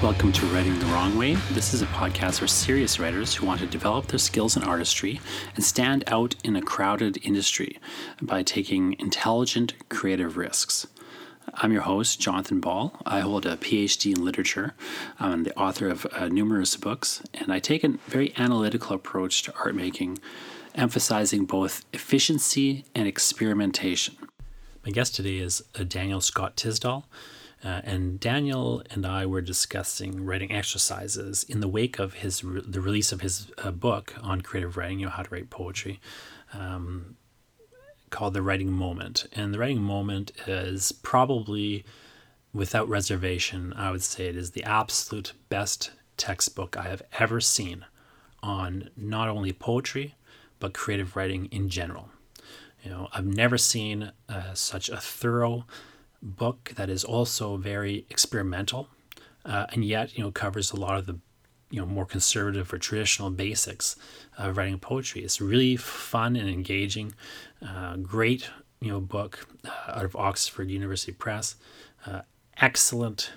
Welcome to Writing the Wrong Way. This is a podcast for serious writers who want to develop their skills in artistry and stand out in a crowded industry by taking intelligent, creative risks. I'm your host, Jonathan Ball. I hold a PhD in literature. I'm the author of numerous books, and I take a very analytical approach to art making, emphasizing both efficiency and experimentation. My guest today is Daniel Scott Tisdale. And Daniel and I were discussing writing exercises in the wake of the release of his book on creative writing, how to write poetry, called The Writing Moment. And The Writing Moment is probably, without reservation, I would say it is the absolute best textbook I have ever seen on not only poetry, but creative writing in general. You know, I've never seen such a thorough book that is also very experimental, and yet, you know, covers a lot of the, you know, more conservative or traditional basics of writing poetry. It's really fun and engaging, great, you know, book out of Oxford University Press. Excellent.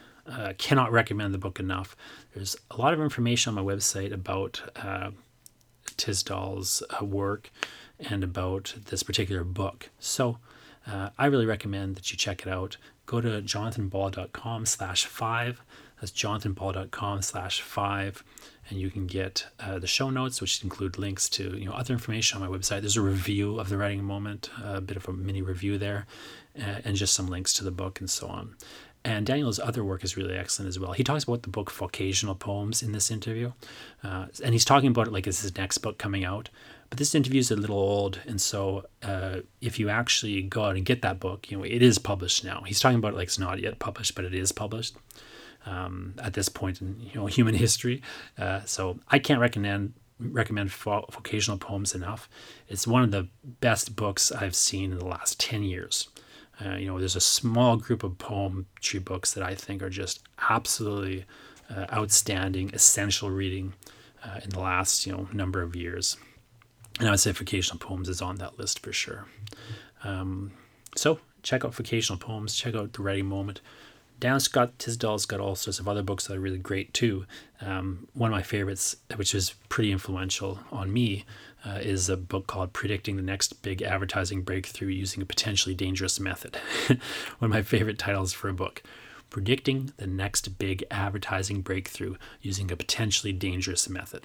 Cannot recommend the book enough. There's a lot of information on my website about Tisdale's work and about this particular book. So I really recommend that you check it out. Go to jonathanball.com/5. That's jonathanball.com/5. And you can get the show notes, which include links to, you know, other information on my website. There's a review of The Writing Moment, a bit of a mini review there, and just some links to the book and so on. And Daniel's other work is really excellent as well. He talks about the book Vocational Poems in this interview. And he's talking about it like it's his next book coming out. But this interview is a little old, and so if you actually go out and get that book, you know, it is published now. He's talking about it like it's not yet published, but it is published at this point in, you know, human history. So I can't recommend Vocational Poems enough. It's one of the best books I've seen in the last 10 years. You know, there's a small group of poetry books that I think are just absolutely outstanding, essential reading in the last, you know, number of years. And I would say Vocational Poems is on that list for sure. So check out Vocational Poems. Check out The Writing Moment. Dan Scott Tisdale's got all sorts of other books that are really great too. One of my favorites, which is pretty influential on me, is a book called Predicting the Next Big Advertising Breakthrough Using a Potentially Dangerous Method. One of my favorite titles for a book. Predicting the Next Big Advertising Breakthrough Using a Potentially Dangerous Method.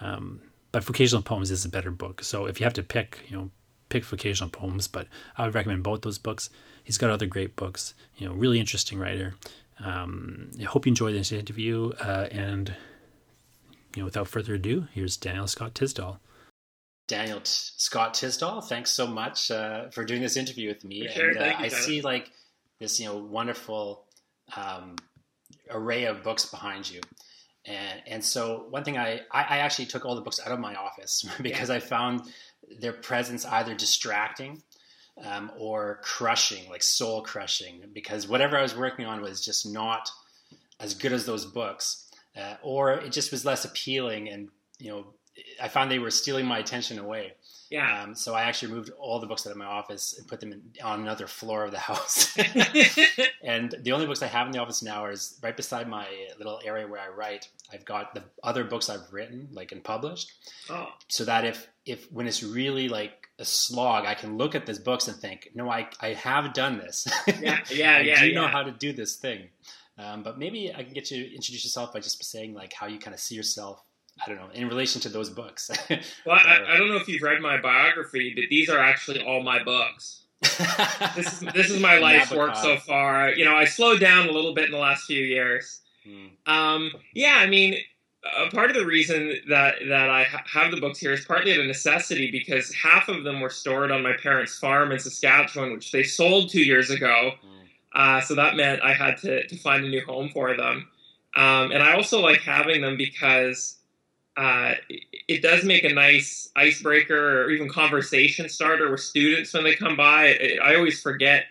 But Vocational Poems is a better book. So if you have to pick, you know, pick Vocational Poems, but I would recommend both those books. He's got other great books, you know, really interesting writer. I hope you enjoyed this interview. And, you know, without further ado, here's Daniel Scott Tisdale. Daniel Scott Tisdale, thanks so much for doing this interview with me. Sure, and I see like this, you know, wonderful array of books behind you. And so one thing, I actually took all the books out of my office because I found their presence either distracting or crushing, like soul crushing, because whatever I was working on was just not as good as those books, or it just was less appealing. And, you know, I found they were stealing my attention away. Yeah. So I actually moved all the books out of my office and put them on another floor of the house. And the only books I have in the office now are right beside my little area where I write. I've got the other books I've written, like, and published. Oh. So that if when it's really like a slog, I can look at these books and think, no, I have done this. I know how to do this thing. But maybe I can get you to introduce yourself by just saying like how you kind of see yourself, I don't know, in relation to those books. Well, I don't know if you've read my biography, but these are actually all my books. This is my life's work so far. You know, I slowed down a little bit in the last few years. I mean, part of the reason that I have the books here is partly out of necessity, because half of them were stored on my parents' farm in Saskatchewan, which they sold 2 years ago. So that meant I had to find a new home for them. And I also like having them because it does make a nice icebreaker or even conversation starter with students when they come by. I always forget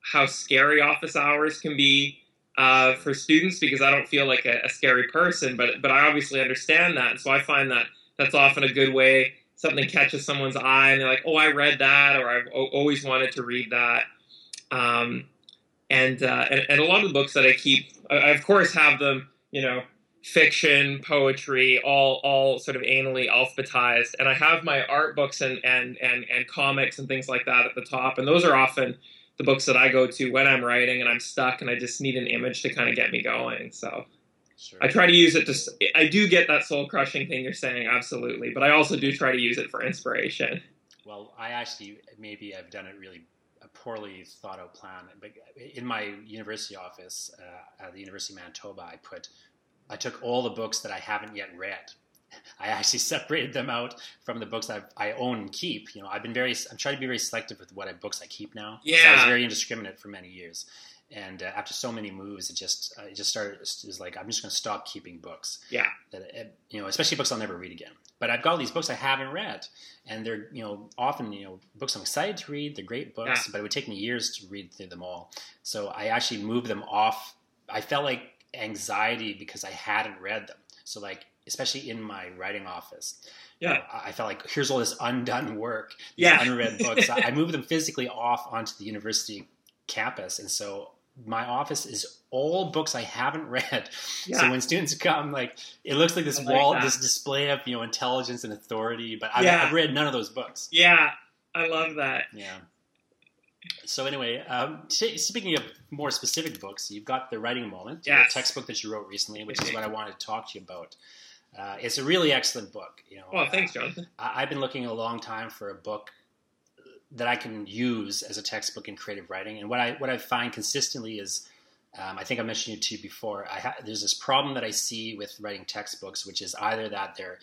how scary office hours can be for students, because I don't feel like a scary person, but I obviously understand that. And so I find that that's often a good way. Something catches someone's eye and they're like, oh, I read that, or I've always wanted to read that. And a lot of the books that I keep, I of course have them you know, fiction, poetry, all sort of anally alphabetized. And I have my art books and comics and things like that at the top. And those are often the books that I go to when I'm writing and I'm stuck and I just need an image to kind of get me going. So sure. I try to use it to, I do get that soul crushing thing you're saying. Absolutely. But I also do try to use it for inspiration. Well, I actually, maybe I've done it really a poorly thought out plan, but in my university office at the University of Manitoba, I took all the books that I haven't yet read. I actually separated them out from the books that I own and keep. You know, I'm trying to be very selective with what books I keep now. Yeah. So I was very indiscriminate for many years. And after so many moves, it just started, it was like, I'm just going to stop keeping books. Yeah. That, you know, especially books I'll never read again. But I've got all these books I haven't read. And they're, you know, often, you know, books I'm excited to read. They're great books, yeah. But it would take me years to read through them all. So I actually moved them off. I felt like anxiety because I hadn't read them. So like, especially in my writing office, yeah, you know, I felt like here's all this undone work, these yeah. unread books. I moved them physically off onto the university campus. And so my office is all books I haven't read. Yeah. So when students come, like, it looks like this wall, that. This display of, you know, intelligence and authority, but I've read none of those books. Yeah. I love that. Yeah. So anyway, speaking of more specific books, you've got The Writing Moment, yes. The textbook that you wrote recently, which is what I wanted to talk to you about. It's a really excellent book. You know, well, thanks, Jonathan. I've been looking a long time for a book that I can use as a textbook in creative writing. And what I find consistently is, I think I mentioned you too before, there's this problem that I see with writing textbooks, which is either that they're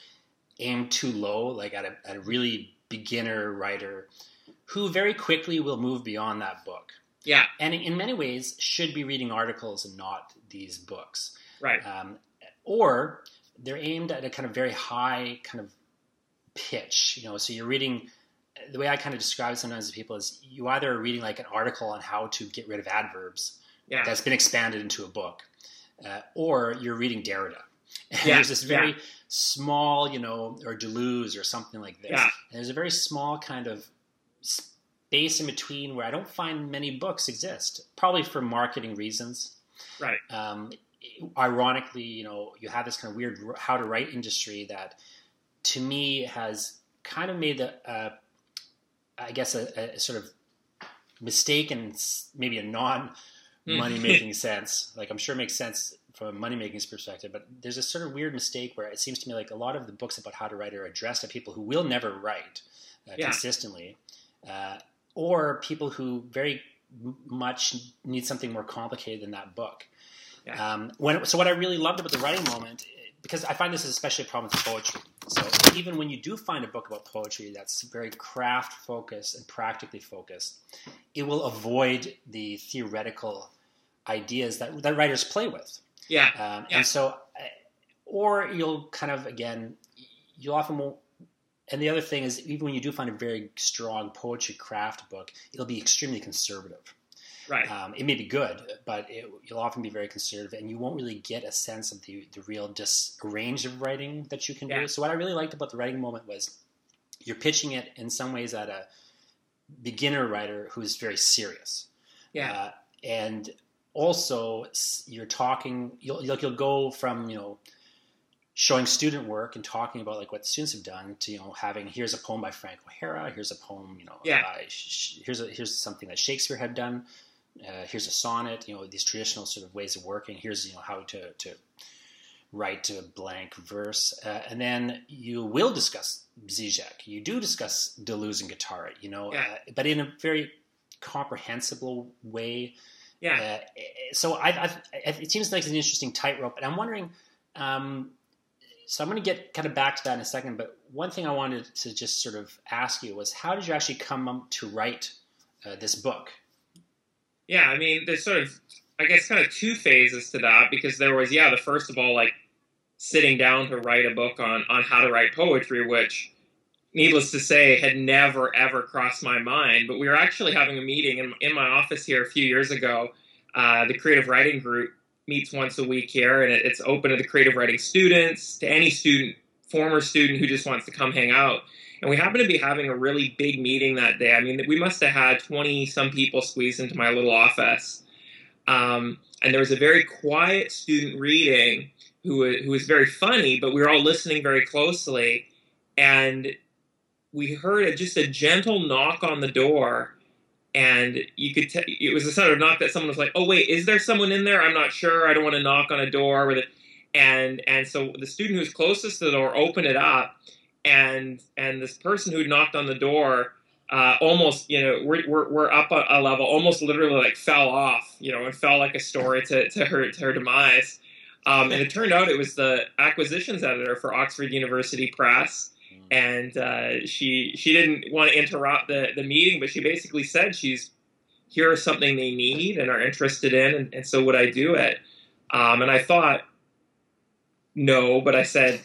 aimed too low, like at a really beginner writer who very quickly will move beyond that book. Yeah. And in many ways should be reading articles and not these books. Right. Or they're aimed at a kind of very high kind of pitch, you know, so you're reading, the way I kind of describe it sometimes to people is you either are reading like an article on how to get rid of adverbs yeah. that's been expanded into a book, or you're reading Derrida. And yeah, there's this very yeah. small, you know, or Deleuze or something like this. Yeah. And there's a very small kind of space in between where I don't find many books exist, probably for marketing reasons. Right. Ironically, you know, you have this kind of weird how to write industry that to me has kind of made a sort of mistaken, maybe a non-money making sense. Like I'm sure it makes sense from a money-making perspective, but there's a sort of weird mistake where it seems to me like a lot of the books about how to write are addressed to people who will never write consistently, or people who very much need something more complicated than that book. Yeah. So what I really loved about The Writing Moment, because I find this is especially a problem with poetry. So even when you do find a book about poetry that's very craft-focused and practically focused, it will avoid the theoretical ideas that writers play with. Yeah. And so, or you'll kind of, again, you often won't, and the other thing is even when you do find a very strong poetry craft book, it'll be extremely conservative. Right. It may be good, but you'll often be very conservative and you won't really get a sense of the real range of writing that you can do. So what I really liked about The Writing Moment was you're pitching it in some ways at a beginner writer who is very serious. Yeah. And also, you're talking. You'll go from, you know, showing student work and talking about like what students have done to, you know, having here's a poem by Frank O'Hara, here's a poem, you know, here's something that Shakespeare had done, here's a sonnet, you know, these traditional sort of ways of working. Here's, you know, how to write a blank verse, and then you will discuss Zizek. You do discuss Deleuze and Guattari, you know, but in a very comprehensible way. Yeah. It seems like it's an interesting tightrope, and I'm wondering. So I'm going to get kind of back to that in a second, but one thing I wanted to just sort of ask you was, how did you actually come up to write this book? Yeah, I mean, there's sort of, I guess, kind of two phases to that, because there was, the first of all, like sitting down to write a book on how to write poetry, which, needless to say, had never, ever crossed my mind. But we were actually having a meeting in my office here a few years ago. The creative writing group meets once a week here, and it's open to the creative writing students, to any student, former student who just wants to come hang out. And we happened to be having a really big meeting that day. I mean, we must have had 20-some people squeezed into my little office. And there was a very quiet student reading who was very funny, but we were all listening very closely. And we heard just a gentle knock on the door. And you could tell it was a sort of knock that someone was like, oh, wait, is there someone in there? I'm not sure. I don't want to knock on a door with it. And so the student who was closest to the door opened it up. And this person who knocked on the door almost, you know, we're up a level, almost literally like fell off, you know, and fell like a story to her demise. And it turned out it was the acquisitions editor for Oxford University Press. And she didn't want to interrupt the meeting, but she basically said she's here is something they need and are interested in, and so would I do it? And I thought no, but I said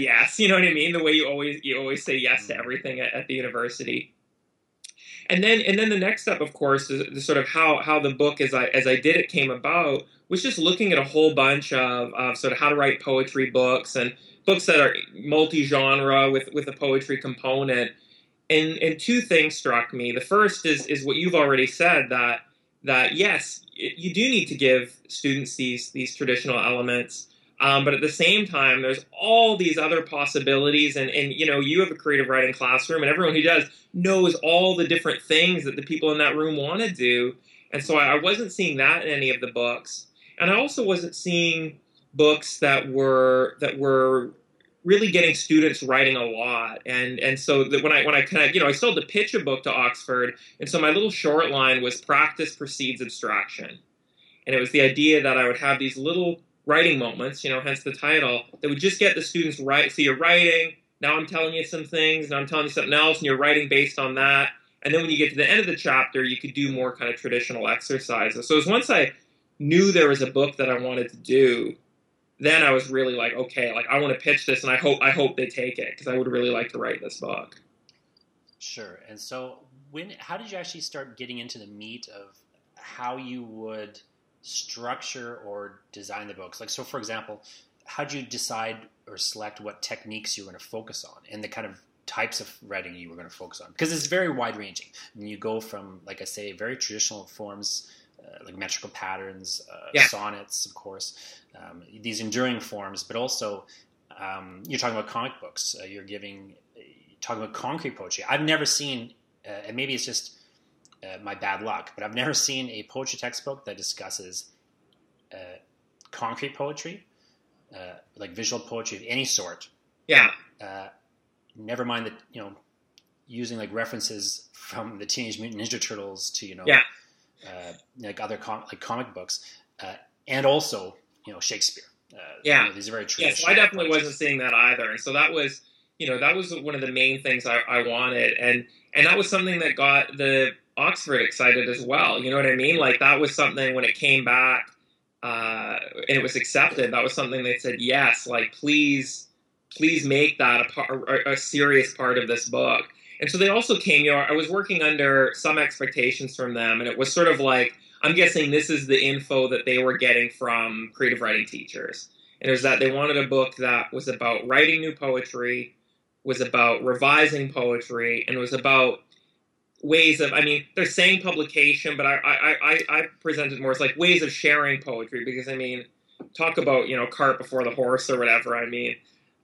yes. You know what I mean? The way you always say yes to everything at the university. And then the next step, of course, is the sort of how the book as I did it came about was just looking at a whole bunch of sort of how to write poetry books and books that are multi-genre with a poetry component. And two things struck me. The first is what you've already said, that yes, you do need to give students these traditional elements. But at the same time, there's all these other possibilities. And, you know, you have a creative writing classroom, and everyone who does knows all the different things that the people in that room want to do. And so I wasn't seeing that in any of the books. And I also wasn't seeing books that were really getting students writing a lot. And so that when I kind of, you know, I still had to pitch a book to Oxford. And so my little short line was practice precedes abstraction. And it was the idea that I would have these little writing moments, you know, hence the title, that would just get the students right. So you're writing, now I'm telling you some things, now I'm telling you something else, and you're writing based on that. And then when you get to the end of the chapter, you could do more kind of traditional exercises. So it was once I knew there was a book that I wanted to do, then I was really like, okay, like I want to pitch this, and I hope they take it because I would really like to write this book. Sure. And so, how did you actually start getting into the meat of how you would structure or design the books? Like, so for example, how did you decide or select what techniques you were going to focus on and the kind of types of writing you were going to focus on? Because it's very wide ranging. I mean, you go from, like I say, very traditional forms. Like metrical patterns, sonnets, of course, these enduring forms, but also you're talking about comic books. You're talking about concrete poetry. I've never seen, and maybe it's just my bad luck, but I've never seen a poetry textbook that discusses concrete poetry, like visual poetry of any sort. Yeah. Never mind that, you know, using like references from the Teenage Mutant Ninja Turtles to, you know, yeah. Like other like comic books, and also, you know, Shakespeare. Yeah, you know, these are very traditional. Yeah, so I definitely wasn't seeing that either, and so that was, you know, that was one of the main things I wanted, and that was something that got the Oxford excited as well. You know what I mean? Like that was something when it came back and it was accepted. That was something they said yes, like please make that a serious part of this book. And so they also came, you know, I was working under some expectations from them, and it was sort of like, I'm guessing this is the info that they were getting from creative writing teachers. And it was that they wanted a book that was about writing new poetry, was about revising poetry, and was about ways of, I mean, they're saying publication, but I presented more as like ways of sharing poetry, because I mean, talk about, you know, cart before the horse or whatever, I mean.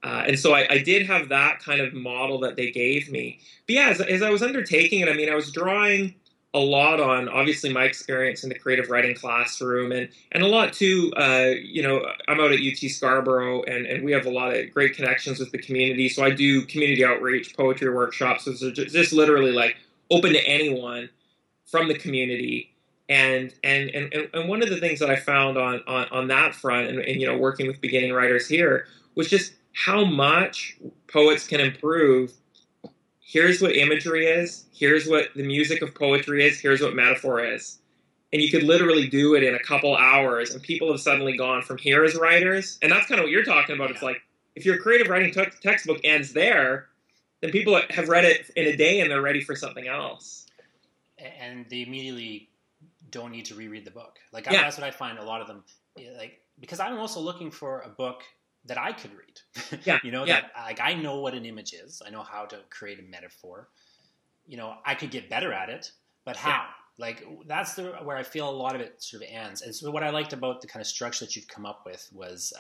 And so I did have that kind of model that they gave me. But yeah, as I was undertaking it, I mean, I was drawing a lot on, obviously, my experience in the creative writing classroom and a lot, too, you know, I'm out at UT Scarborough, and we have a lot of great connections with the community. So I do community outreach, poetry workshops, which are just literally, like, open to anyone from the community. And one of the things that I found on that front and, you know, working with beginning writers here was just how much poets can improve. Here's what imagery is. Here's what the music of poetry is. Here's what metaphor is. And you could literally do it in a couple hours, and people have suddenly gone from here as writers. And that's kind of what you're talking about. It's like, if your creative writing textbook ends there, then people have read it in a day and they're ready for something else. And they immediately don't need to reread the book. Like, yeah. That's what I find a lot of them, like, because I'm also looking for a book that I could read, yeah, you know, yeah. That, like, I know what an image is. I know how to create a metaphor. You know, I could get better at it, but how? Like that's where I feel a lot of it sort of ends. And so what I liked about the kind of structure that you've come up with was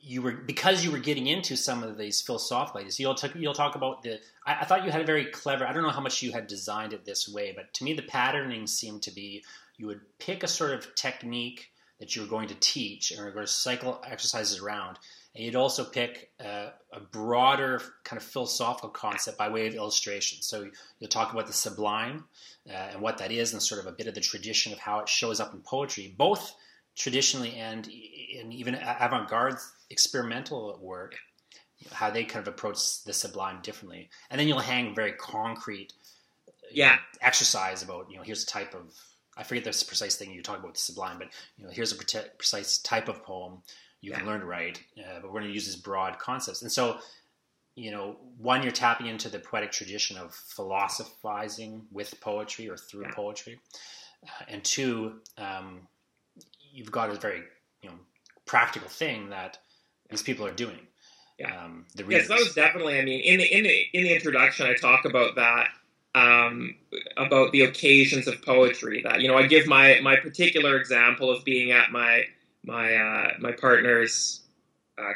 you were getting into some of these philosophical ideas. You'll talk about the. I thought you had a very clever. I don't know how much you had designed it this way, but to me the patterning seemed to be you would pick a sort of technique that you were going to teach and we're going to cycle exercises around. And you'd also pick a broader kind of philosophical concept by way of illustration. So you'll talk about the sublime and what that is and sort of a bit of the tradition of how it shows up in poetry, both traditionally and in even avant-garde experimental work, how they kind of approach the sublime differently. And then you'll hang very concrete exercise about, here's a type of, I forget the precise thing you're talking about the sublime, but here's a precise type of poem you can learn to write, but we're going to use these broad concepts. And so, one, you're tapping into the poetic tradition of philosophizing with poetry or through poetry. And two, you've got a very, practical thing that these people are doing. Yeah. So that was definitely, in the introduction, I talk about that. About the occasions of poetry that, I give my particular example of being at my partner's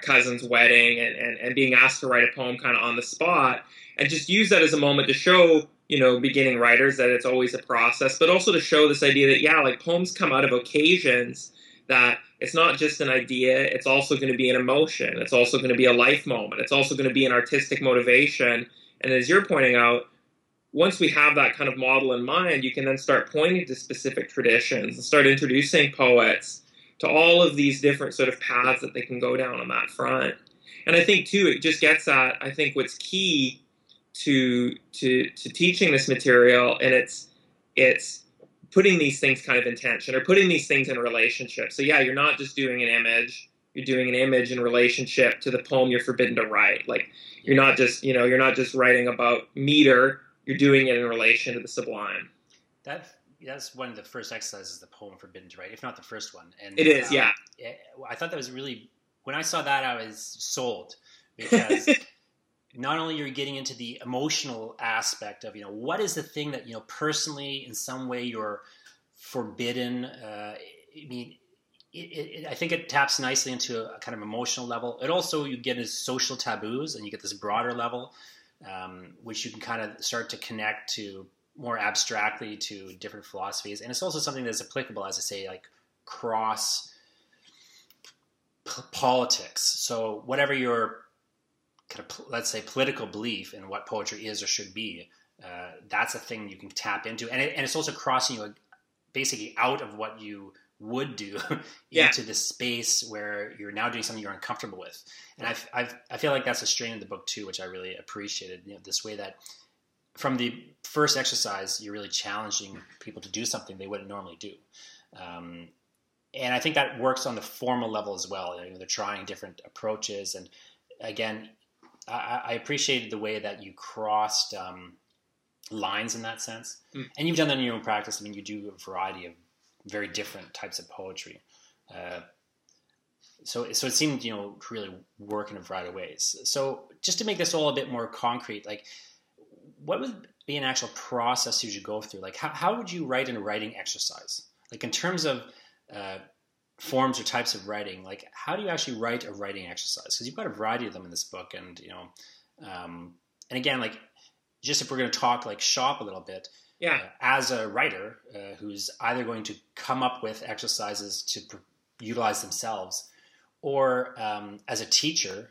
cousin's wedding and being asked to write a poem kind of on the spot, and just use that as a moment to show, beginning writers that it's always a process, but also to show this idea that, poems come out of occasions, that it's not just an idea, it's also going to be an emotion, it's also going to be a life moment, it's also going to be an artistic motivation. And as you're pointing out, once we have that kind of model in mind, you can then start pointing to specific traditions and start introducing poets to all of these different sort of paths that they can go down on that front. And I think, too, it just gets at, I think, what's key to teaching this material, and it's putting these things kind of in tension or putting these things in relationship. So, you're not just doing an image. You're doing an image in relationship to the poem you're forbidden to write. Like, you're not just, you're not just writing about meter. You're doing it in relation to the sublime. That's one of the first exercises, the poem forbidden to write, if not the first one. And it is, I thought that was really, when I saw that, I was sold, because not only you're getting into the emotional aspect of, what is the thing that, personally in some way you're forbidden. I think it taps nicely into a kind of emotional level. It also, you get into social taboos and you get this broader level. Which you can kind of start to connect to more abstractly to different philosophies. And it's also something that's applicable, as I say, like cross politics. So whatever your kind of, let's say, political belief in what poetry is or should be, that's a thing you can tap into. And it's also crossing you basically out of what you would do into the space where you're now doing something you're uncomfortable with. And I feel like that's a strain of the book too, which I really appreciated, this way that from the first exercise, you're really challenging people to do something they wouldn't normally do. And I think that works on the formal level as well. They're trying different approaches. And again, I appreciated the way that you crossed lines in that sense. And you've done that in your own practice. You do a variety of very different types of poetry. So it seemed, to really work in a variety of ways. So just to make this all a bit more concrete, like what would be an actual process you should go through? Like how would you write in a writing exercise? Like in terms of forms or types of writing, like how do you actually write a writing exercise? Because you've got a variety of them in this book. And, and again, like just if we're going to talk like shop a little bit, as a writer who's either going to come up with exercises to utilize themselves, or as a teacher,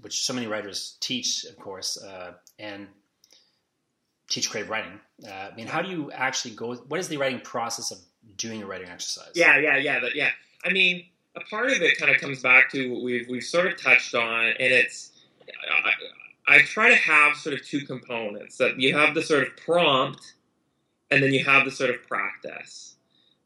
which so many writers teach, of course, and teach creative writing. How do you actually go? What is the writing process of doing a writing exercise? A part of it kind of comes back to what we've sort of touched on, and it's. I try to have sort of two components, that you have the sort of prompt and then you have the sort of practice,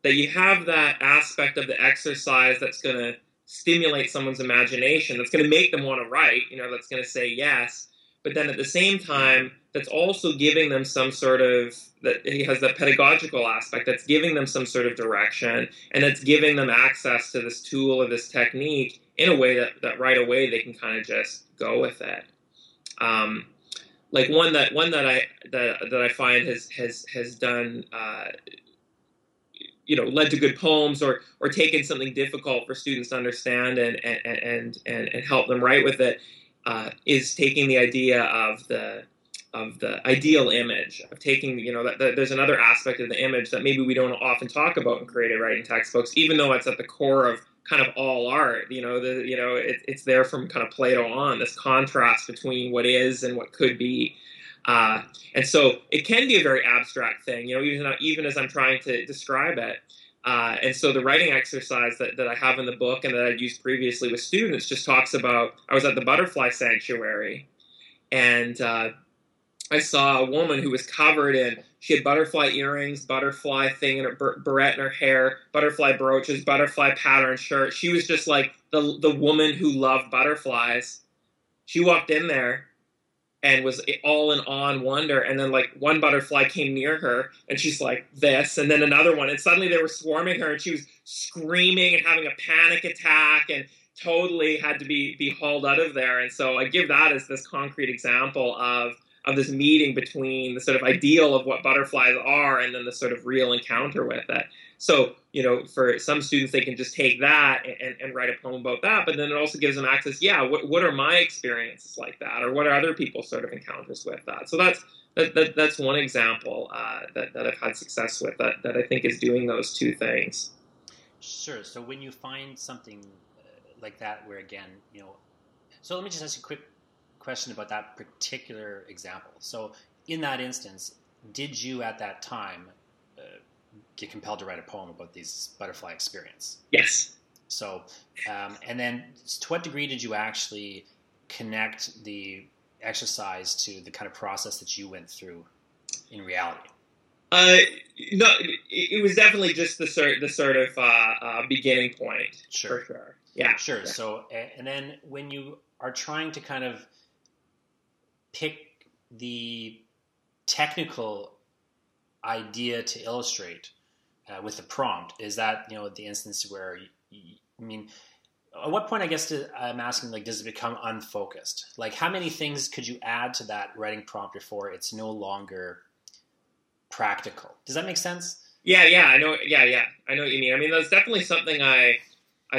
that you have that aspect of the exercise that's going to stimulate someone's imagination, that's going to make them want to write, that's going to say yes. But then at the same time, that's also giving them some sort of, that it has that pedagogical aspect, that's giving them some sort of direction, and that's giving them access to this tool or this technique in a way that right away they can kind of just go with it. like one that I find has done led to good poems, or taken something difficult for students to understand and help them write with it, is taking the idea of the ideal image, of taking, there's another aspect of the image that maybe we don't often talk about in creative writing textbooks, even though it's at the core of kind of all art. It's there from kind of Plato on, this contrast between what is and what could be. And so it can be a very abstract thing, even as I'm trying to describe it. And so the writing exercise that I have in the book and that I'd used previously with students just talks about, I was at the Butterfly Sanctuary, and I saw a woman who was covered in, she had butterfly earrings, butterfly thing in her barrette in her hair, butterfly brooches, butterfly pattern shirt. She was just like the woman who loved butterflies. She walked in there and was all in awe and wonder. And then like one butterfly came near her and she's like this, and then another one. And suddenly they were swarming her and she was screaming and having a panic attack and totally had to be hauled out of there. And so I give that as this concrete example of this meeting between the sort of ideal of what butterflies are and then the sort of real encounter with it. So, for some students, they can just take that and write a poem about that, but then it also gives them access, what are my experiences like that, or what are other people's sort of encounters with that? So that's one example that I've had success with, that I think is doing those two things. Sure. So when you find something like that where, again, so let me just ask you a quick question about that particular example. So in that instance, did you at that time get compelled to write a poem about these butterfly experience? Yes. So, and then to what degree did you actually connect the exercise to the kind of process that you went through in reality? No, it was definitely just the sort of beginning point. Sure. For sure. Yeah. Sure. Yeah. So, and then when you are trying to kind of pick the technical idea to illustrate with the prompt, is that the instance where at what point, I guess, I'm asking, like, does it become unfocused? Like, how many things could you add to that writing prompt before it's no longer practical? Does that make sense? I know what you mean. That's definitely something I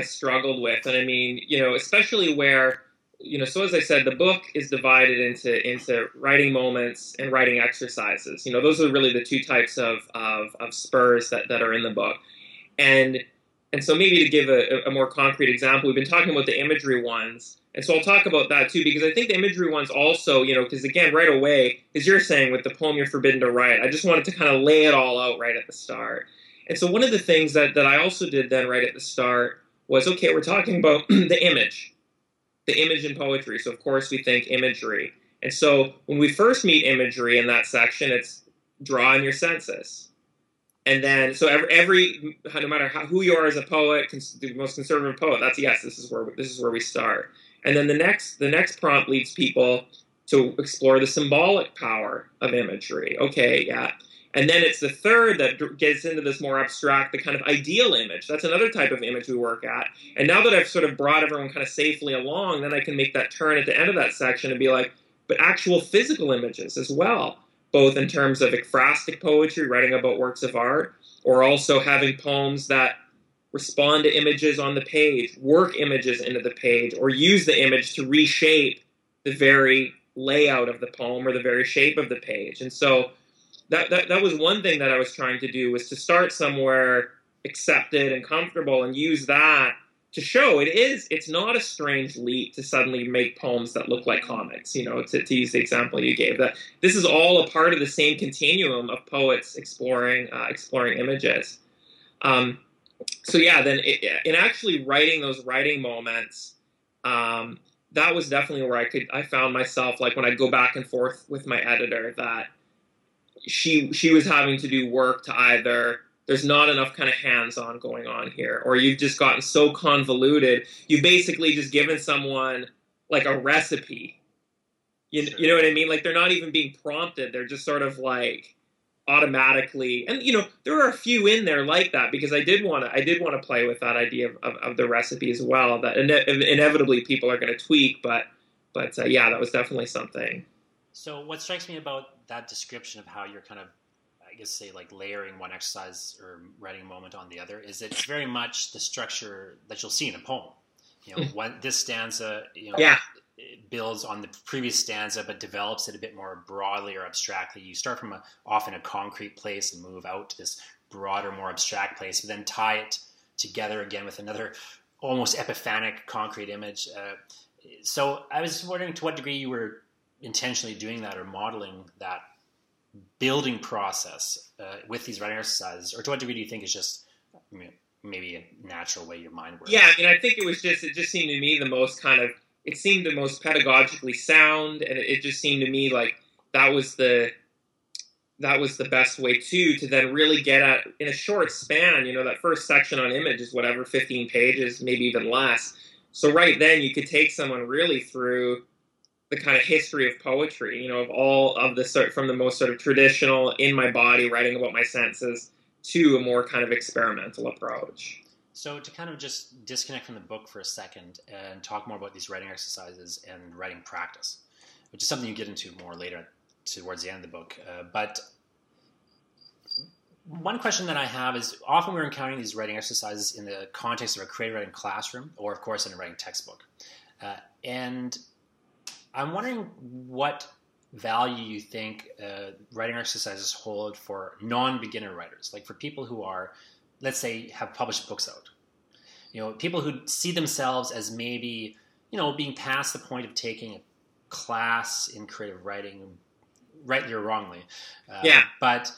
struggled with, and especially where, so as I said, the book is divided into writing moments and writing exercises. Those are really the two types of spurs that are in the book. And so maybe to give a more concrete example, we've been talking about the imagery ones. And so I'll talk about that too, because I think the imagery ones also, because again, right away, as you're saying, with the poem you're forbidden to write, I just wanted to kind of lay it all out right at the start. And so one of the things that I also did then right at the start was, okay, we're talking about the image in poetry. So, of course, we think imagery. And so when we first meet imagery in that section, it's draw on your senses. And then, so every no matter who you are as a poet, the most conservative poet, that's yes, this is where we start. And then the next prompt leads people to explore the symbolic power of imagery. Okay, yeah. And then it's the third that gets into this more abstract, the kind of ideal image. That's another type of image we work at. And now that I've sort of brought everyone kind of safely along, then I can make that turn at the end of that section and be like, but actual physical images as well, both in terms of ekphrastic poetry, writing about works of art, or also having poems that respond to images on the page, work images into the page, or use the image to reshape the very layout of the poem or the very shape of the page. And so That was one thing that I was trying to do, was to start somewhere accepted and comfortable and use that to show it's not a strange leap to suddenly make poems that look like comics, to use the example you gave, that this is all a part of the same continuum of poets exploring images. Then in actually writing those writing moments, that was definitely where I found myself, like when I go back and forth with my editor, that she was having to do work to either, there's not enough kind of hands-on going on here, or you've just gotten so convoluted, you've basically just given someone like a recipe. Sure. You know what I mean? Like, they're not even being prompted. They're just sort of like automatically. And, there are a few in there like that, because I did want to play with that idea of the recipe as well, that inevitably people are going to tweak, but that was definitely something. So what strikes me about that description of how you're kind of, I guess, say like layering one exercise or writing moment on the other is it's very much the structure that you'll see in a poem. You know, one, this stanza, you know, yeah, it builds on the previous stanza, but develops it a bit more broadly or abstractly. You start from often a concrete place and move out to this broader, more abstract place, but then tie it together again with another almost epiphanic concrete image. So I was wondering to what degree you were intentionally doing that or modeling that building process with these writing exercises, or to what degree do you think it's just, I mean, maybe a natural way your mind works? Yeah, I mean, I think it was just, it just seemed to me the most kind of, it seemed the most pedagogically sound, and it just seemed to me like that was the best way to then really get at, in a short span, you know, that first section on image is whatever, 15 pages, maybe even less. So right then you could take someone really through the kind of history of poetry, you know, of all of the sort, from the most sort of traditional in my body, writing about my senses, to a more kind of experimental approach. So to kind of just disconnect from the book for a second and talk more about these writing exercises and writing practice, which is something you get into more later towards the end of the book. But one question that I have is often we're encountering these writing exercises in the context of a creative writing classroom or, of course, in a writing textbook. And I'm wondering what value you think writing exercises hold for non-beginner writers, like for people who are, let's say, have published books out. You know, people who see themselves as maybe, you know, being past the point of taking a class in creative writing, rightly or wrongly. Yeah. But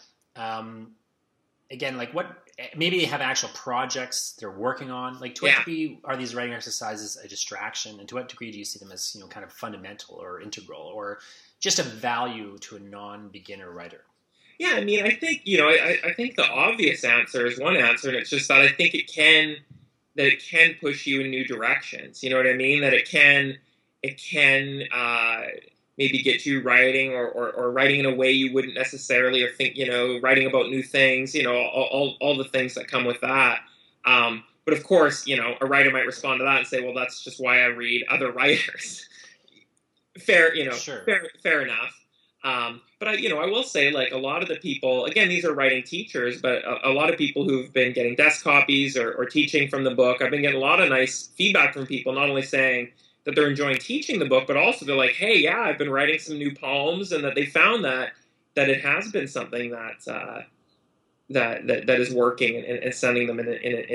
again, like what, maybe they have actual projects they're working on. Like, to what degree are these writing exercises a distraction? And to what degree do you see them as, you know, kind of fundamental or integral or just of value to a non-beginner writer? Yeah, I mean, I think, you know, I think the obvious answer is one answer, and it's just that I think it can push you in new directions. You know what I mean? That it can maybe get you writing or writing in a way you wouldn't necessarily, or think, you know, writing about new things, you know, all the things that come with that. But of course, you know, a writer might respond to that and say, well, that's just why I read other writers. Fair, you know, sure. Fair enough. But I will say, like, a lot of the people, again, these are writing teachers, but a lot of people who've been getting desk copies or teaching from the book, I've been getting a lot of nice feedback from people, not only saying that they're enjoying teaching the book, but also they're like, hey, yeah, I've been writing some new poems, and that they found that it has been something that is working and sending them in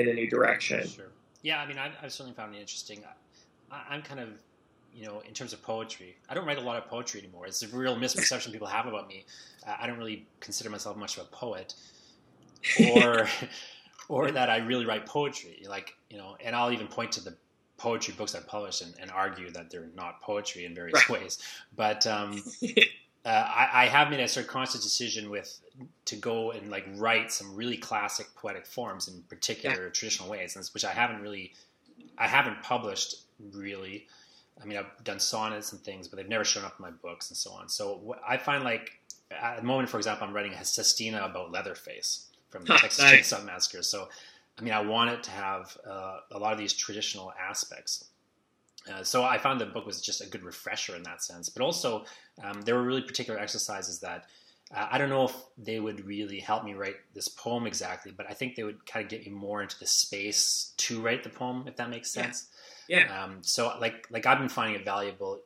a new direction. Sure. Yeah, I mean, I've certainly found it interesting. I'm kind of, you know, in terms of poetry, I don't write a lot of poetry anymore. It's a real misperception people have about me. I don't really consider myself much of a poet, or that I really write poetry. Like, you know, and I'll even point to the poetry books I've published and argue that they're not poetry in various ways. But I have made a sort of conscious decision to go and like write some really classic poetic forms in particular traditional ways, which I haven't published really. I mean, I've done sonnets and things, but they've never shown up in my books and so on. So I find, like, at the moment, for example, I'm writing a Sestina about Leatherface from the Texas Chainsaw Massacre. So, I mean, I want it to have a lot of these traditional aspects. So I found the book was just a good refresher in that sense. But also, there were really particular exercises that I don't know if they would really help me write this poem exactly, but I think they would kind of get me more into the space to write the poem, if that makes sense. Yeah. So like I've been finding it valuable,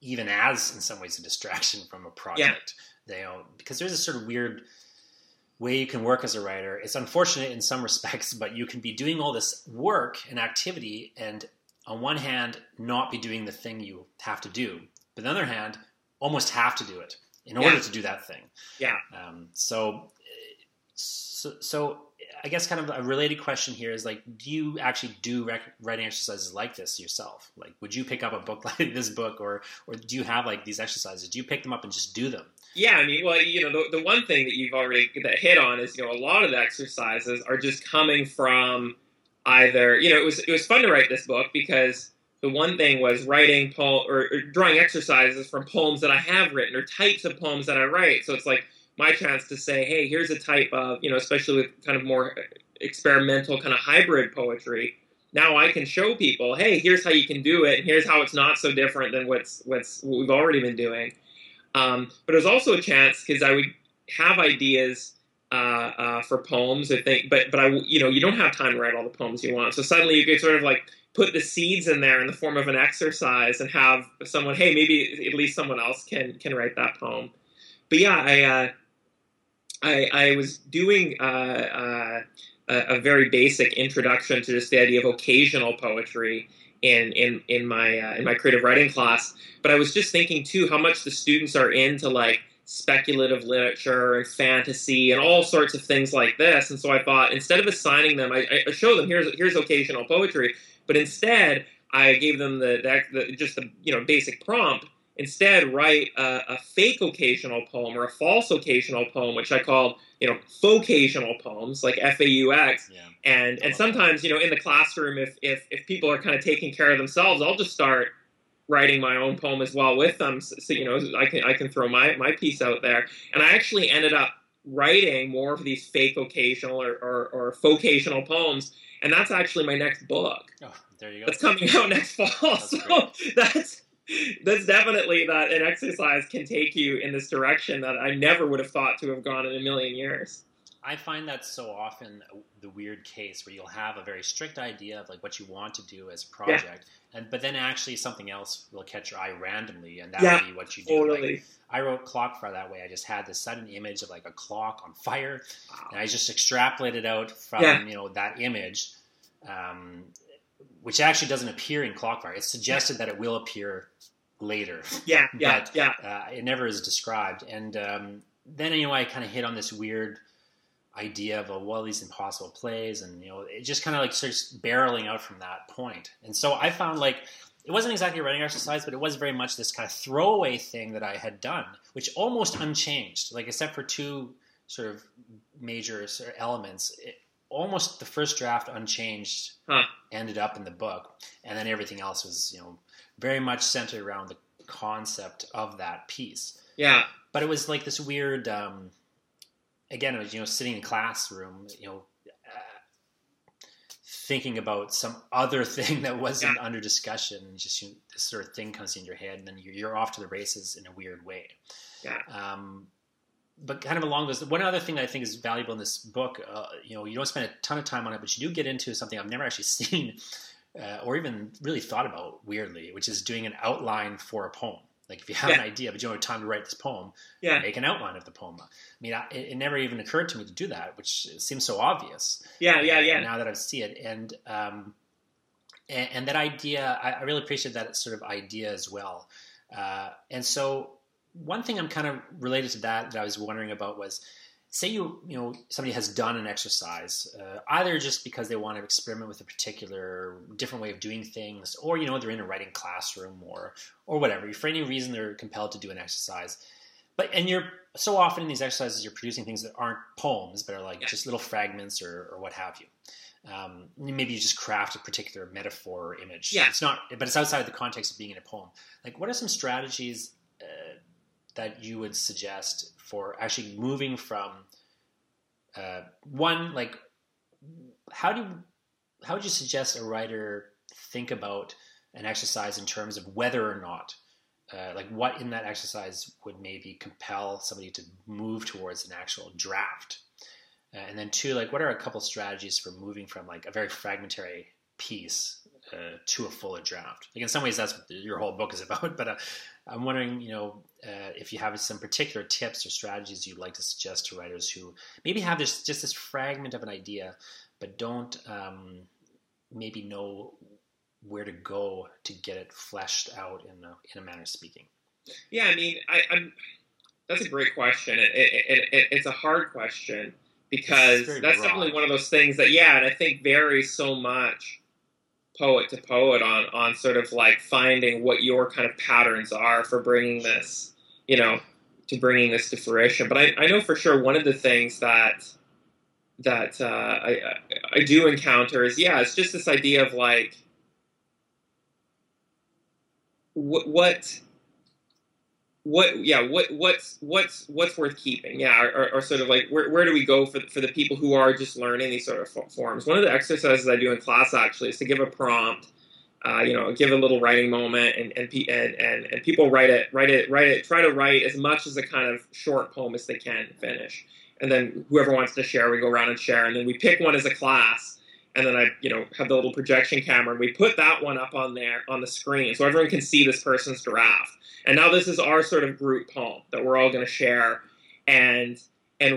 even as in some ways a distraction from a project, you know, because there's a sort of weird way you can work as a writer. It's unfortunate in some respects, but you can be doing all this work and activity and on one hand, not be doing the thing you have to do, but on the other hand, almost have to do it in order to do that thing. Yeah. So I guess kind of a related question here is like, do you actually do writing exercises like this yourself? Like, would you pick up a book like this book or do you have like these exercises? Do you pick them up and just do them? Yeah. I mean, well, you know, the one thing that you've already that hit on is, you know, a lot of the exercises are just coming from either, you know, it was fun to write this book because the one thing was writing or drawing exercises from poems that I have written or types of poems that I write. So it's like, my chance to say, hey, here's a type of, you know, especially with kind of more experimental kind of hybrid poetry. Now I can show people, hey, here's how you can do it. And here's how it's not so different than what we've already been doing. But it was also a chance because I would have ideas for poems, I think, but I, you know, you don't have time to write all the poems you want. So suddenly you could sort of like put the seeds in there in the form of an exercise and have someone, hey, maybe at least someone else can write that poem. But yeah, I was doing a very basic introduction to just the idea of occasional poetry in my creative writing class. But I was just thinking too how much the students are into like speculative literature and fantasy and all sorts of things like this. And so I thought, instead of assigning them, I show them here's occasional poetry, but instead I gave them the you know, basic prompt. Instead, write a fake occasional poem or a false occasional poem, which I called, you know, faux-cational poems, like F-A-U-X. Yeah. And sometimes, you know, in the classroom, if people are kind of taking care of themselves, I'll just start writing my own poem as well with them. So you know, I can throw my piece out there. And I actually ended up writing more of these fake occasional or faux-cational poems. And that's actually my next book. Oh, there you go. That's coming out next fall. That's so great. That's definitely that an exercise can take you in this direction that I never would have thought to have gone in a million years. I find that so often the weird case where you'll have a very strict idea of like what you want to do as a project, yeah. But then actually something else will catch your eye randomly, and that would be what you do. Totally. Like, I wrote Clockfire that way. I just had this sudden image of like a clock on fire, wow. And I just extrapolated out from you know, that image, which actually doesn't appear in Clockfire. It's suggested that it will appear later. It never is described. And then, you know, I kind of hit on this weird idea of, well, these impossible plays. And, you know, it just kind of like starts barreling out from that point. And so I found like, it wasn't exactly a writing exercise, but it was very much this kind of throwaway thing that I had done, which almost unchanged, like except for two sort of major sort of elements, almost the first draft unchanged ended up in the book, and then everything else was, you know, very much centered around the concept of that piece. Yeah, but it was like this weird. Again, it was, you know, sitting in a classroom, you know, thinking about some other thing that wasn't under discussion, and just, you know, this sort of thing comes in your head, and then you're off to the races in a weird way. Yeah. But kind of along those, one other thing that I think is valuable in this book, you know, you don't spend a ton of time on it, but you do get into something I've never actually seen or even really thought about weirdly, which is doing an outline for a poem. Like if you have an idea, but you don't have time to write this poem, make an outline of the poem. I mean, it never even occurred to me to do that, which seems so obvious. Now that I see it. And that idea, I really appreciate that sort of idea as well. And so... one thing I'm kind of related to that I was wondering about was, say you know somebody has done an exercise, either just because they want to experiment with a particular different way of doing things, or you know they're in a writing classroom or whatever. For any reason, they're compelled to do an exercise. And you're so often in these exercises, you're producing things that aren't poems, but are like just little fragments or what have you. Maybe you just craft a particular metaphor or image. Yeah. It's not, but it's outside the context of being in a poem. Like, what are some strategies that you would suggest for actually moving from one, like how would you suggest a writer think about an exercise in terms of whether or not like what in that exercise would maybe compel somebody to move towards an actual draft? And then two, like what are a couple strategies for moving from like a very fragmentary piece to a fuller draft? Like in some ways that's what your whole book is about, but I'm wondering, you know, if you have some particular tips or strategies you'd like to suggest to writers who maybe have this just this fragment of an idea, but don't maybe know where to go to get it fleshed out in a manner of speaking. Yeah, I mean, that's a great question. It's a hard question because that's broad. Definitely one of those things that, and I think varies so much poet to poet on sort of like finding what your kind of patterns are for bringing this, you know, to bringing this to fruition. But I know for sure one of the things that I do encounter is, it's just this idea of like, what's worth keeping? Or sort of like, where do we go for the people who are just learning these sort of forms? One of the exercises I do in class actually is to give a prompt give a little writing moment, and people write it, try to write as much as a kind of short poem as they can finish. And then whoever wants to share, we go around and share. And then we pick one as a class. And then I, have the little projection camera, and we put that one up on there on the screen so everyone can see this person's draft. And now this is our sort of group poem that we're all going to share and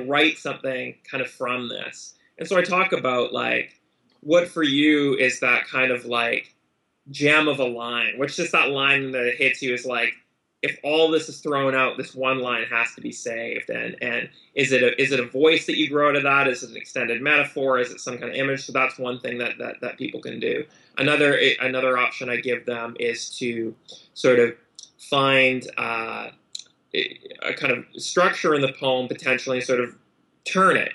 write something kind of from this. And so I talk about, like, what for you is that kind of, like, gem of a line, which is that line that hits you is like, if all this is thrown out, this one line has to be saved. And is it a voice that you grow out of that? Is it an extended metaphor? Is it some kind of image? So that's one thing that people can do. Another option I give them is to sort of find a kind of structure in the poem potentially and sort of turn it,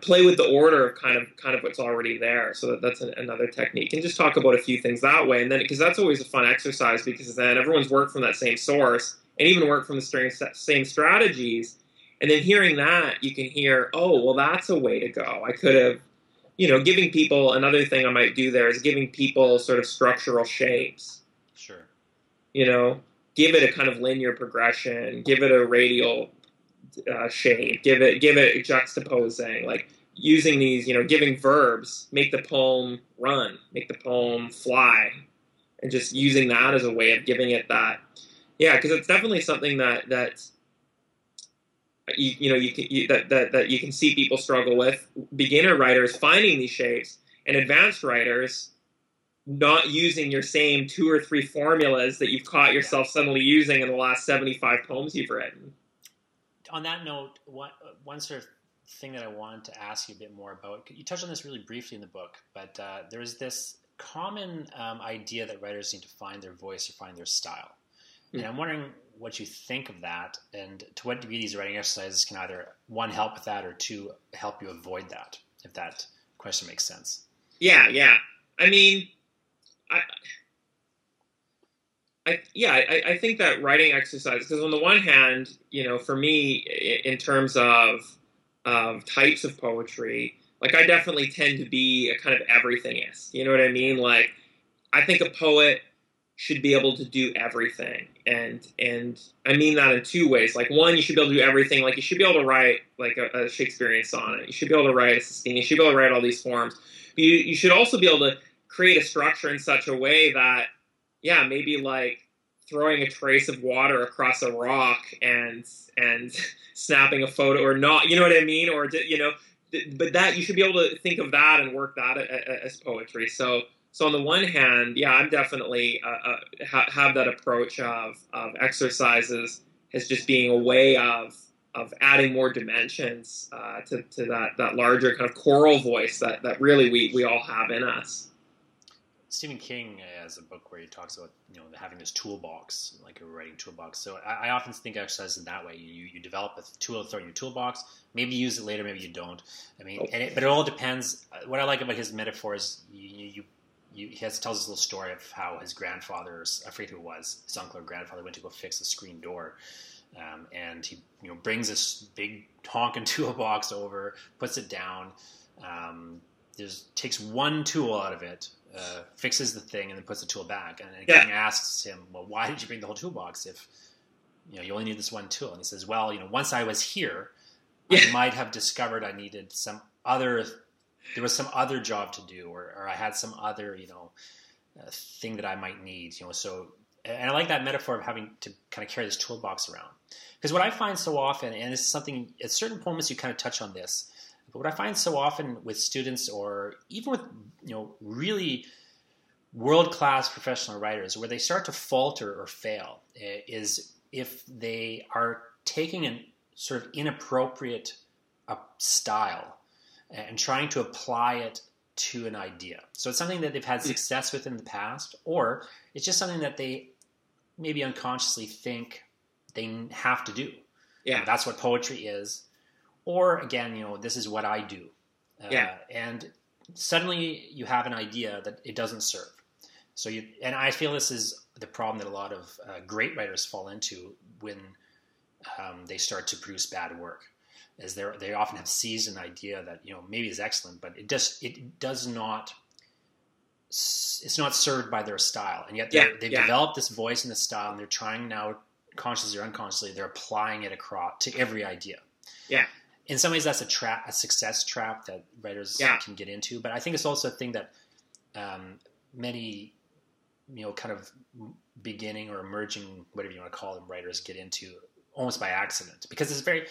play with the order of kind of what's already there. So that's another technique. And just talk about a few things that way. And then, because that's always a fun exercise, because then everyone's worked from that same source and even worked from the same strategies. And then hearing that, you can hear, oh, well, that's a way to go. I could have, giving people, another thing I might do there is giving people sort of structural shapes. Sure. Give it a kind of linear progression, give it a radial shape, give it juxtaposing, like using these, giving verbs, make the poem run, make the poem fly, and just using that as a way of giving it that. Yeah, because it's definitely something that you can see people struggle with. Beginner writers finding these shapes, and advanced writers not using your same 2 or 3 formulas that you've caught yourself suddenly using in the last 75 poems you've written. On that note, one sort of thing that I wanted to ask you a bit more about, you touched on this really briefly in the book, but there is this common idea that writers need to find their voice or find their style. Mm. And I'm wondering what you think of that, and to what degree these writing exercises can either, 1, help with that, or 2, help you avoid that, if that question makes sense. Yeah. I mean, I think that writing exercises, because on the one hand, for me, in terms of types of poetry, like, I definitely tend to be a kind of everythingist. You know what I mean? Like, I think a poet should be able to do everything, and I mean that in 2 ways. Like, 1, you should be able to do everything. Like, you should be able to write like a Shakespearean sonnet. You should be able to write a Sistine. You should be able to write all these forms. But you should also be able to create a structure in such a way that, yeah, maybe like throwing a trace of water across a rock and snapping a photo or not, you know what I mean? Or, but that you should be able to think of that and work that as poetry. So on the one hand, yeah, I'm definitely have that approach of exercises as just being a way of adding more dimensions to that larger kind of choral voice that really we all have in us. Stephen King has a book where he talks about having this toolbox, like a writing toolbox. So I often think exercises in that way. You develop a tool to throw in your toolbox. Maybe you use it later, maybe you don't. I mean, but it all depends. What I like about his metaphor is he tells this little story of how his grandfather, I forget who it was, his uncle or grandfather, went to go fix a screen door. And he brings this big honking toolbox over, puts it down, takes one tool out of it, fixes the thing, and then puts the tool back. And King asks him, well, why did you bring the whole toolbox if you only need this one tool? And he says, well, once I was here, I might have discovered I needed there was some other job to do, or I had some other, thing that I might need, so. And I like that metaphor of having to kind of carry this toolbox around. Because what I find so often, and this is something, at certain poems you kind of touch on this, but what I find so often with students, or even with, really world-class professional writers, where they start to falter or fail, is if they are taking an sort of inappropriate style and trying to apply it to an idea. So it's something that they've had success with in the past, or it's just something that they maybe unconsciously think they have to do. Yeah. That's what poetry is. Or again, this is what I do. And suddenly you have an idea that it doesn't serve. So and I feel this is the problem that a lot of great writers fall into when they start to produce bad work. Is they often have seized an idea that maybe is excellent, but it does not it's not served by their style, and yet they've developed this voice and this style, and they're trying now, consciously or unconsciously, they're applying it across to every idea. Yeah. In some ways, that's a trap, a success trap that writers can get into. But I think it's also a thing that many, kind of beginning or emerging, whatever you want to call them, writers get into almost by accident, because it's very,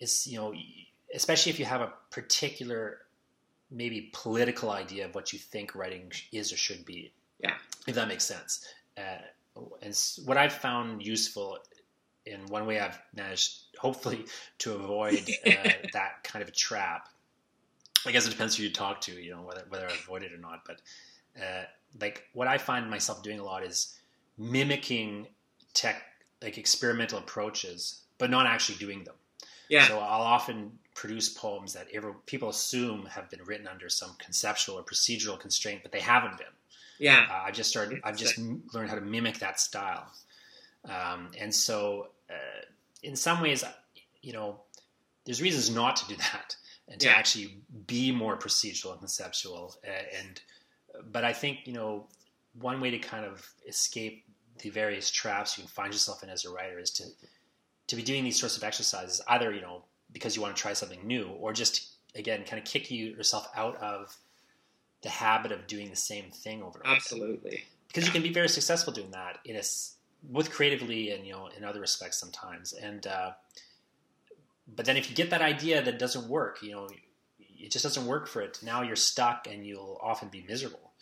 especially if you have a particular, maybe political idea of what you think writing is or should be. Yeah. If that makes sense. And what I've found useful, in one way I've managed, hopefully, to avoid that kind of a trap. I guess it depends who you talk to, whether I avoid it or not. But what I find myself doing a lot is mimicking tech, like experimental approaches, but not actually doing them. Yeah. So I'll often produce poems that people assume have been written under some conceptual or procedural constraint, but they haven't been. Yeah. I've just learned how to mimic that style. In some ways, there's reasons not to do that and to actually be more procedural and conceptual. But I think, one way to kind of escape the various traps you can find yourself in as a writer is to be doing these sorts of exercises, either, because you want to try something new, or just, again, kind of kick yourself out of the habit of doing the same thing over and over. Absolutely. Because you can be very successful doing that both creatively and, in other respects sometimes. And, but then if you get that idea that doesn't work, it just doesn't work for it. Now you're stuck, and you'll often be miserable,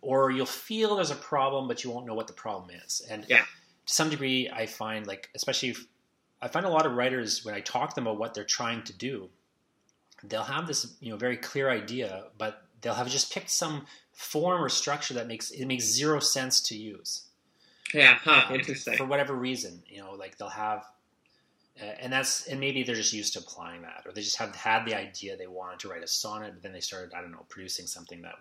or you'll feel there's a problem, but you won't know what the problem is. And to some degree, I find I find a lot of writers, when I talk to them about what they're trying to do, they'll have this, very clear idea, but they'll have just picked some form or structure that makes zero sense to use. Yeah, interesting. For whatever reason, they'll have, and maybe they're just used to applying that, or they just have had the idea they wanted to write a sonnet, but then they started, I don't know, producing something that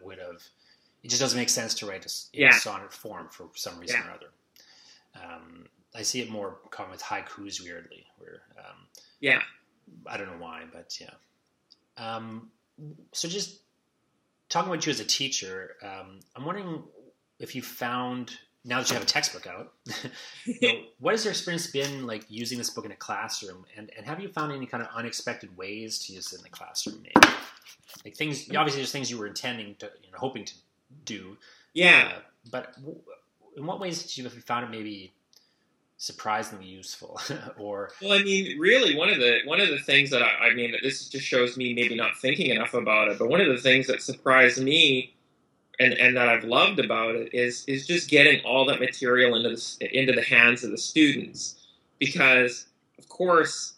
it just doesn't make sense to write in sonnet form for some reason or other. I see it more common with haikus, weirdly, where, I don't know why, but yeah. So just talking about you as a teacher, I'm wondering if you found, now that you have a textbook out, what has your experience been like using this book in a classroom? And have you found any kind of unexpected ways to use it in the classroom? Maybe like things, obviously there's things you were intending to, hoping to do. Yeah. But in what ways did you found it maybe surprisingly useful? Really one of the things that this just shows me maybe not thinking enough about it, but one of the things that surprised me and that I've loved about it is just getting all that material into the hands of the students, because of course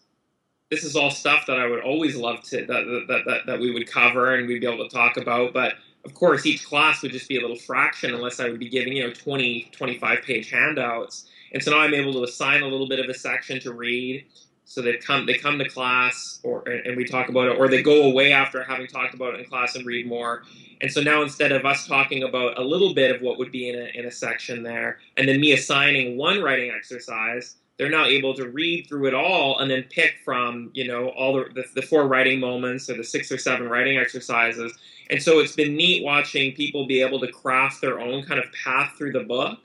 this is all stuff that I would always love to that we would cover and we'd be able to talk about, but of course each class would just be a little fraction unless I would be giving 20-25 page handouts. And so now I'm able to assign a little bit of a section to read, so they come to class, and we talk about it, or they go away after having talked about it in class and read more. And so now instead of us talking about a little bit of what would be in a section there, and then me assigning one writing exercise, they're now able to read through it all and then pick from, all the 4 writing moments or the 6 or 7 writing exercises. And so it's been neat watching people be able to craft their own kind of path through the book.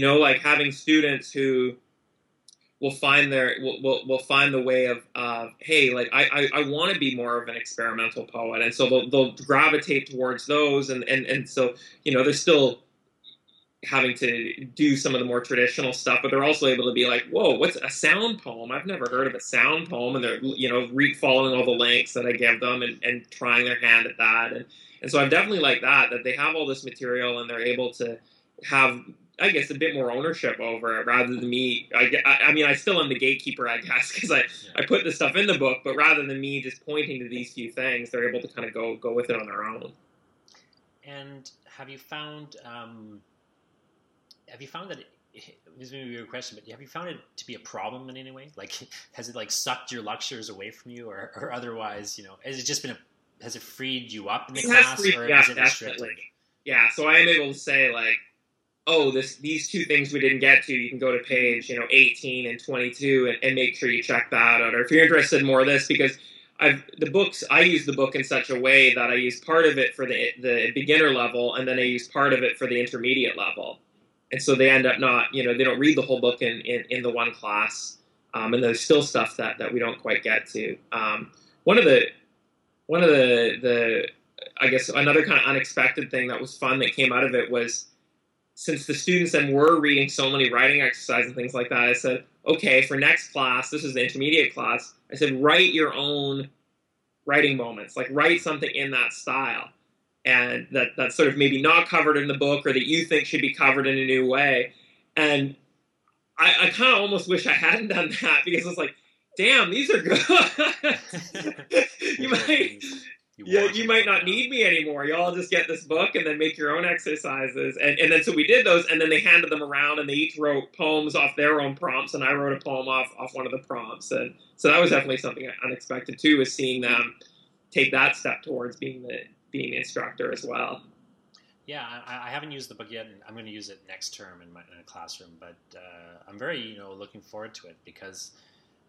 Like having students who will find the way of, hey, like I want to be more of an experimental poet. And so they'll gravitate towards those. And so, they're still having to do some of the more traditional stuff, but they're also able to be like, whoa, what's a sound poem? I've never heard of a sound poem. And they're, following all the links that I give them and trying their hand at that. And so I'm definitely like that they have all this material and they're able to have, I guess, a bit more ownership over it rather than me. I still am the gatekeeper, I guess, because I put this stuff in the book, but rather than me just pointing to these few things, they're able to kind of go with it on their own. And have you found, that, this may be a weird question, but have you found it to be a problem in any way? Like, has it sucked your lectures away from you or otherwise, has it just been has it freed you up in the class? Is it restricted? Yeah. So I am able to say oh, these 2 things we didn't get to, you can go to page, 18 and 22 and make sure you check that out. Or if you're interested in more of this, because I use the book in such a way that I use part of it for the beginner level, and then I use part of it for the intermediate level. And so they end up not, they don't read the whole book in the one class. And there's still stuff that we don't quite get to. One of the I guess another kind of unexpected thing that was fun that came out of it was, since the students then were reading so many writing exercises and things like that, I said, okay, for next class, this is the intermediate class, I said, write your own writing moments, like write something in that style, and that's sort of maybe not covered in the book or that you think should be covered in a new way. And I kind of almost wish I hadn't done that, because it's like, damn, these are good. You might not need me anymore. Y'all just get this book and then make your own exercises. And then so we did those, and then they handed them around, and they each wrote poems off their own prompts, and I wrote a poem off one of the prompts. And so that was definitely something unexpected too, is seeing them take that step towards being the instructor as well. Yeah, I haven't used the book yet, and I'm going to use it next term in a classroom. But I'm very looking forward to it, because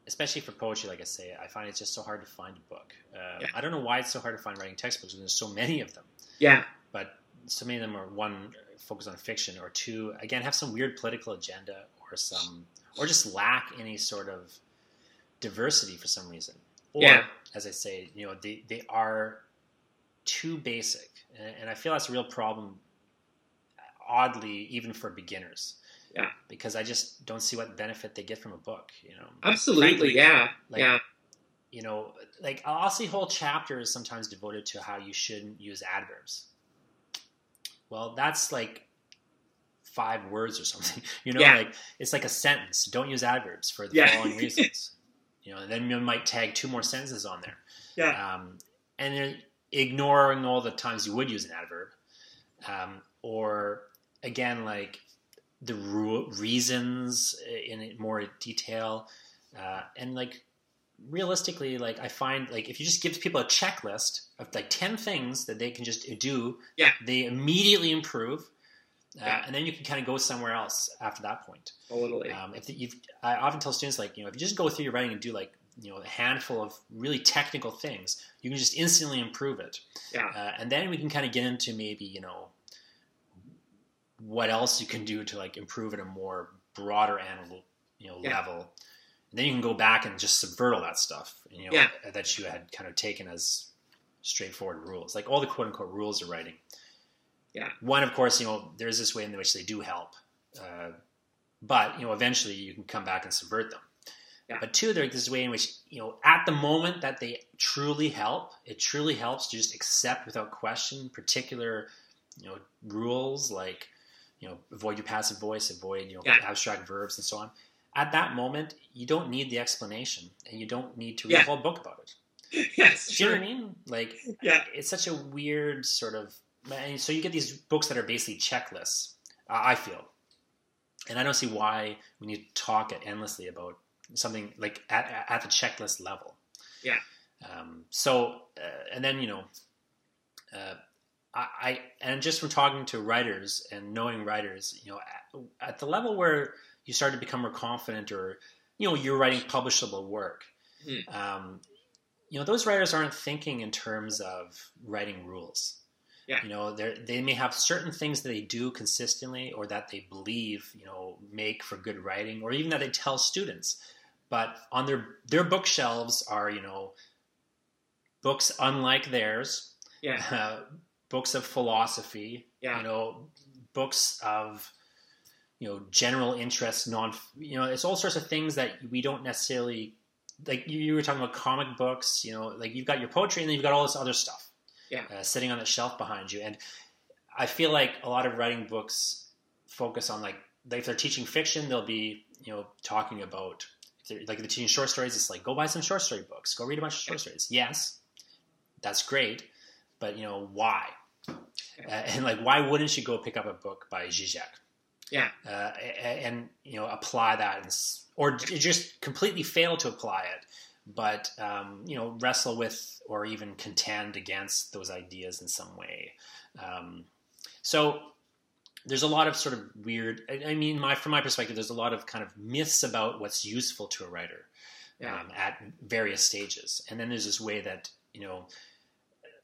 especially for poetry, like I say, I find it's just so hard to find a book. Yeah. I don't know why it's so hard to find writing textbooks, because there's so many of them. Yeah. But so many of them are, one, focus on fiction, or two, again, have some weird political agenda, or just lack any sort of diversity for some reason. Or, yeah, as I say, they are too basic. And I feel that's a real problem, oddly, even for beginners. Yeah, because I just don't see what benefit they get from a book, Absolutely, frankly, yeah. I'll see whole chapters sometimes devoted to how you shouldn't use adverbs. Well, that's like 5 words or something, yeah. Like it's like a sentence. Don't use adverbs for the following reasons, and then you might tag 2 more sentences on there. Yeah. And then ignoring all the times you would use an adverb, or again, like, the reasons in more detail, and like realistically, like I find, like if you just give people a checklist of like 10 things that they can just do, they immediately improve, and then you can kind of go somewhere else after that point. Totally. I often tell students, like if you just go through your writing and do like a handful of really technical things, you can just instantly improve it. Yeah. And then we can kind of get into maybe what else you can do to like improve at a more broader animal, level. And then you can go back and just subvert all that stuff, that you had kind of taken as straightforward rules, like all the quote unquote rules of writing. Yeah. One, of course, there's this way in which they do help. But, eventually you can come back and subvert them. Yeah. But two, there's this way in which, at the moment that they truly help, it truly helps to just accept without question particular, rules, like, avoid your passive voice, avoid abstract verbs and so on. At that moment, you don't need the explanation, and you don't need to read a whole book about it. Yes, sure. You know what I mean? Like, it's such a weird sort of. And so you get these books that are basically checklists. I feel, and I don't see why we need to talk endlessly about something like at the checklist level. Yeah. And then and just from talking to writers and knowing writers, at the level where you start to become more confident, or, you're writing publishable work, those writers aren't thinking in terms of writing rules. Yeah. They may have certain things that they do consistently, or that they believe, make for good writing, or even that they tell students, but on their bookshelves are, books unlike theirs. Yeah. Books of philosophy, books of, general interest, it's all sorts of things that we don't necessarily, like you were talking about comic books, like you've got your poetry and then you've got all this other stuff sitting on the shelf behind you. And I feel like a lot of writing books focus on, like, if they're teaching fiction, they'll be, talking about, if they're teaching short stories, it's like, go buy some short story books, go read a bunch of short stories. Yes, that's great. But, why? And, like, why wouldn't you go pick up a book by Zizek? Yeah. And, apply that, or just completely fail to apply it, but, wrestle with or even contend against those ideas in some way. So there's a lot of sort of weird, from my perspective, there's a lot of kind of myths about what's useful to a writer. at various stages. And then there's this way that, you know,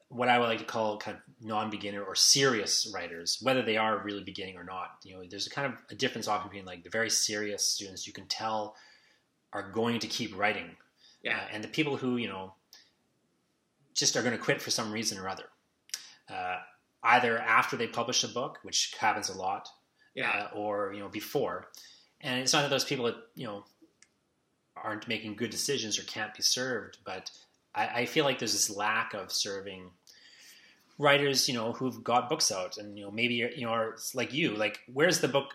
what I would like to call kind of non-beginner or serious writers, whether they are really beginning or not, you know, there's a kind of a difference often between like the very serious students you can tell are going to keep writing. Yeah. And the people who, you know, just are going to quit for some reason or other, either after they publish a book, which happens a lot, or, you know, before. And it's not that those people that, you know, aren't making good decisions or can't be served, but I feel like there's this lack of serving writers, you know, who've got books out and, you know, maybe, you know, are like you, like, where's the book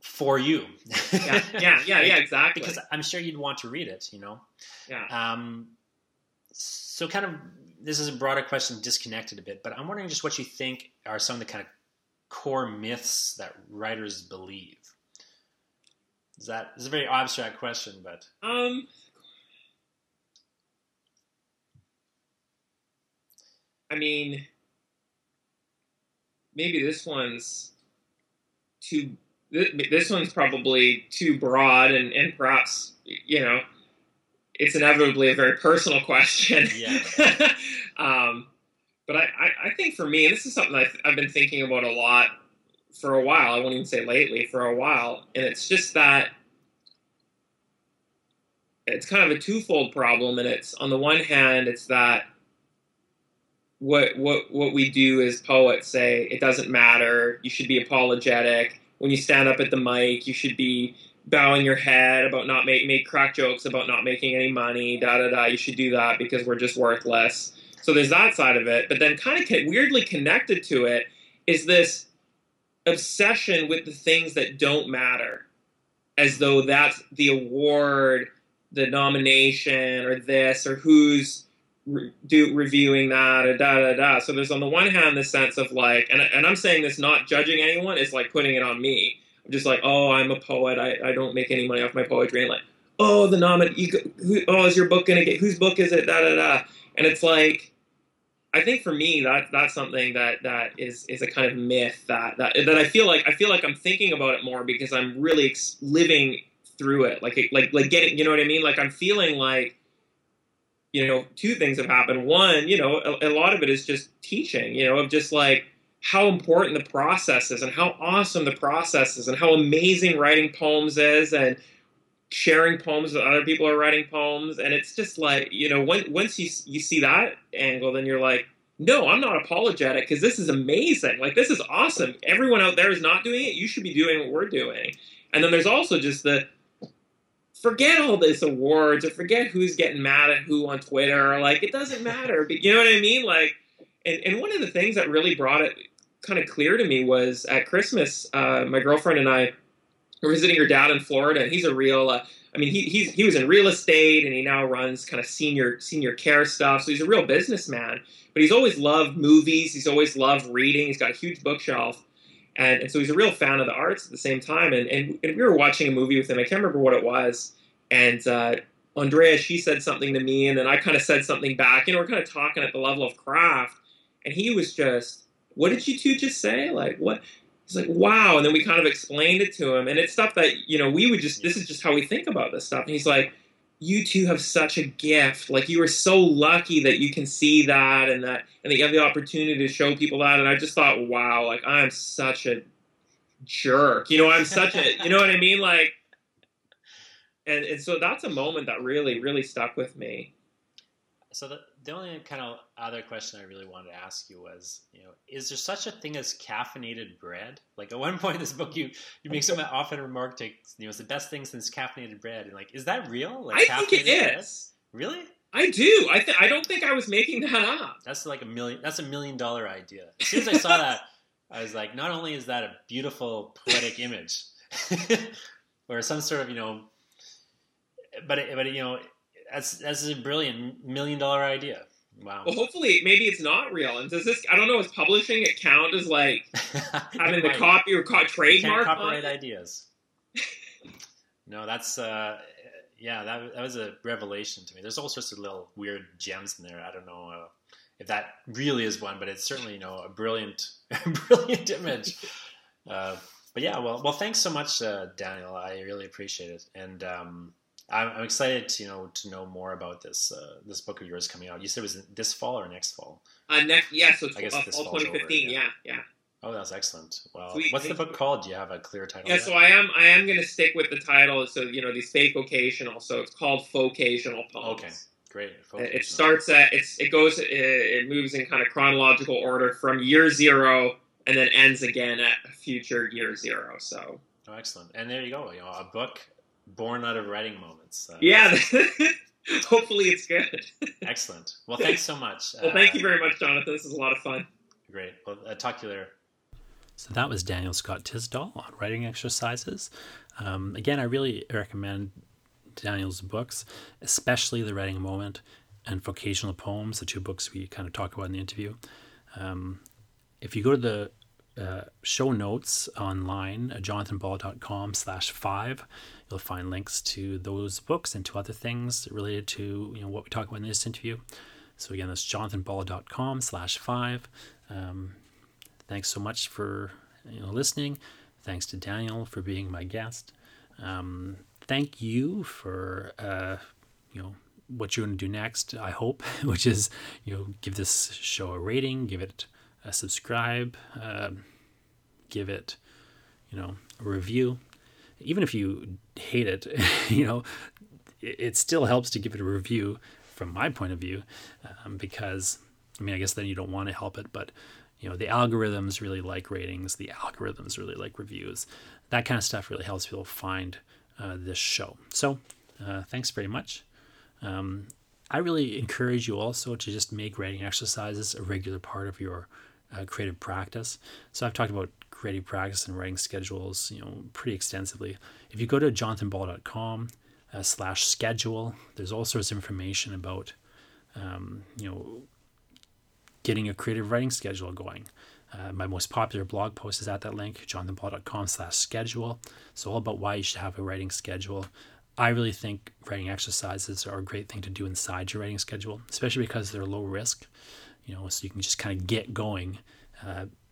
for you? Yeah, exactly. Because I'm sure you'd want to read it, you know? Yeah. So kind of, this is a broader question, disconnected a bit, but I'm wondering just what you think are some of the kind of core myths that writers believe. It's a very abstract question, but... I mean, maybe this one's probably too broad, and perhaps, you know, it's inevitably a very personal question. Yeah. But I think for me, and this is something I've been thinking about a lot for a while, I won't even say lately, for a while, and it's just that it's kind of a twofold problem, and it's, on the one hand, it's that what we do as poets say, it doesn't matter, you should be apologetic, when you stand up at the mic, you should be bowing your head about not make crack jokes about not making any money, you should do that because we're just worthless. So there's that side of it, but then kind of weirdly connected to it is this obsession with the things that don't matter, as though that's the award, the nomination, or this, or who's reviewing that, or So there's on the one hand this sense of like, and I'm saying this not judging anyone, it's like putting it on me. I'm just like, oh, I'm a poet, I don't make any money off my poetry, and like, oh, the is your book gonna get, whose book is it, And it's like, I think for me that's something that is a kind of myth that I feel like I'm thinking about it more because I'm really living through it, like getting, you know what I mean? Like I'm feeling like, you know, two things have happened. One, you know, a lot of it is just teaching, you know, of just like how important the process is and how awesome the process is and how amazing writing poems is and sharing poems with other people who are writing poems. And it's just like, you know, once you see that angle, then you're like, no, I'm not apologetic because this is amazing. Like, this is awesome. Everyone out there is not doing it. You should be doing what we're doing. And then there's also just the forget all this awards or forget who's getting mad at who on Twitter. Like, it doesn't matter. But you know what I mean? Like, and one of the things that really brought it kind of clear to me was at Christmas, my girlfriend and I, we're visiting her dad in Florida, and he's a real, he was in real estate, and he now runs kind of senior care stuff, so he's a real businessman, but he's always loved movies, he's always loved reading, he's got a huge bookshelf, and so he's a real fan of the arts at the same time, and we were watching a movie with him, I can't remember what it was, and Andrea, she said something to me, and then I kind of said something back, you know, we're kind of talking at the level of craft, and he was just, what did you two just say, like, what? He's like, wow, and then we kind of explained it to him, and it's stuff that, you know, we would just, this is just how we think about this stuff, and he's like, you two have such a gift, like, you are so lucky that you can see that, and that you have the opportunity to show people that, and I just thought, wow, like, I'm such a jerk, you know, you know what I mean, like, and so that's a moment that really, really stuck with me. So the only kind of other question I really wanted to ask you was, you know, is there such a thing as caffeinated bread? Like at one point in this book, you make some often remark to, you know, it's the best thing since caffeinated bread. And like, is that real? Like, I think it is. Bread? Really? I do. I don't think I was making that up. That's like that's $1 million idea. As soon as I saw that, I was like, not only is that a beautiful poetic image or some sort of, you know, but you know, That's a brilliant $1 million idea. Wow. Well, hopefully, maybe it's not real. And does this, I don't know, is publishing it count as like having the copy or trademark? Can't copyright ideas. No, that's, that was a revelation to me. There's all sorts of little weird gems in there. I don't know if that really is one, but it's certainly, you know, a brilliant image. But yeah, well, thanks so much, Daniel. I really appreciate it. And, I'm excited to know more about this book of yours coming out. You said it was this fall or next fall? Fall 2015. Yeah. Oh, that's excellent. Wow. Sweet. What's the book called? Do you have a clear title? Yeah, so I am going to stick with the title. So, they say vocational, so it's called Vocational Poems. Okay, great. Vocational. It starts it moves in kind of chronological order from year zero and then ends again at future year zero. So. Oh, excellent. And there you go. A book born out of writing moments. Yeah. Hopefully it's good. Excellent. Well, thanks so much. Well, thank you very much, Jonathan. This is a lot of fun. Great. Well, I'll talk to you later. So that was Daniel Scott Tisdale on writing exercises. Again, I really recommend Daniel's books, especially The Writing Moment and Vocational Poems, the two books we kind of talk about in the interview. If you go to the show notes online at jonathanball.com/5, you'll find links to those books and to other things related to what we talk about in this interview. So again, that's jonathanball.com/5. Thanks so much for listening. Thanks to Daniel for being my guest. Thank you for what you're going to do next, I hope, which is give this show a rating, give it a subscribe, give it a review. Even if you hate it, it still helps to give it a review from my point of view, because I guess then you don't want to help it, but the algorithms really like ratings, the algorithms really like reviews. That kind of stuff really helps people find this show. So thanks very much. I really encourage you also to just make writing exercises a regular part of your creative practice. So I've talked about creative practice and writing schedules pretty extensively. If you go to jonathanball.com /schedule, there's all sorts of information about getting a creative writing schedule going. My most popular blog post is at that link, jonathanball.com/schedule. So all about why you should have a writing schedule. I really think writing exercises are a great thing to do inside your writing schedule, especially because they're low risk, so you can just kind of get going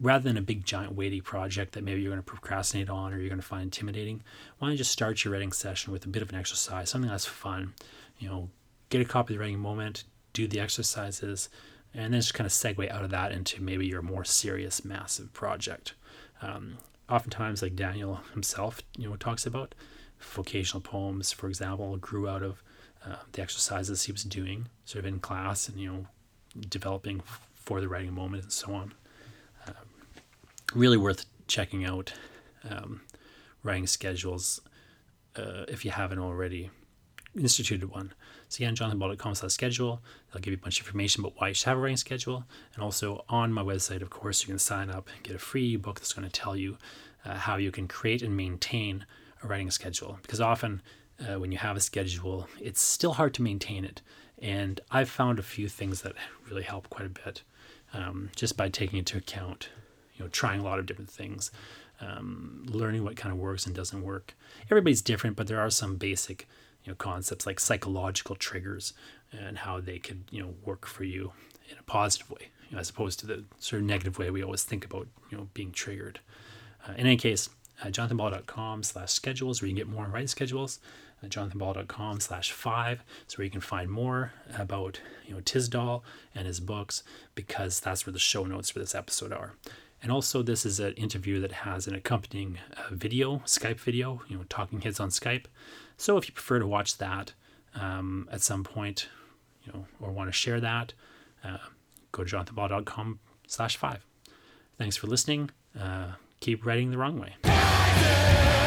rather than a big giant weighty project that maybe you're going to procrastinate on or you're going to find intimidating. Why don't you just start your writing session with a bit of an exercise, something that's fun, get a copy of The Writing Moment, do the exercises, and then just kind of segue out of that into maybe your more serious, massive project. Oftentimes, like Daniel himself, talks about, Vocational Poems, for example, grew out of the exercises he was doing sort of in class and, developing for The Writing Moment and so on. Really worth checking out writing schedules if you haven't already instituted one. So again, jonathanball.com/schedule. They'll give you a bunch of information about why you should have a writing schedule. And also on my website, of course, you can sign up and get a free ebook that's going to tell you how you can create and maintain a writing schedule, because often when you have a schedule, it's still hard to maintain it. And I've found a few things that really help quite a bit just by taking into account, trying a lot of different things, learning what kind of works and doesn't work. Everybody's different, but there are some basic, concepts like psychological triggers and how they could, work for you in a positive way, as opposed to the sort of negative way we always think about, being triggered. In any case, jonathanball.com/schedules, where you can get more on writing schedules. jonathanball.com/5, so where you can find more about Tisdale and his books, because that's where the show notes for this episode are. And also, this is an interview that has an accompanying video, Skype video, Talking Heads on Skype. So if you prefer to watch that at some point, or want to share that, go to jonathanball.com/5. Thanks for listening. Keep writing the wrong way.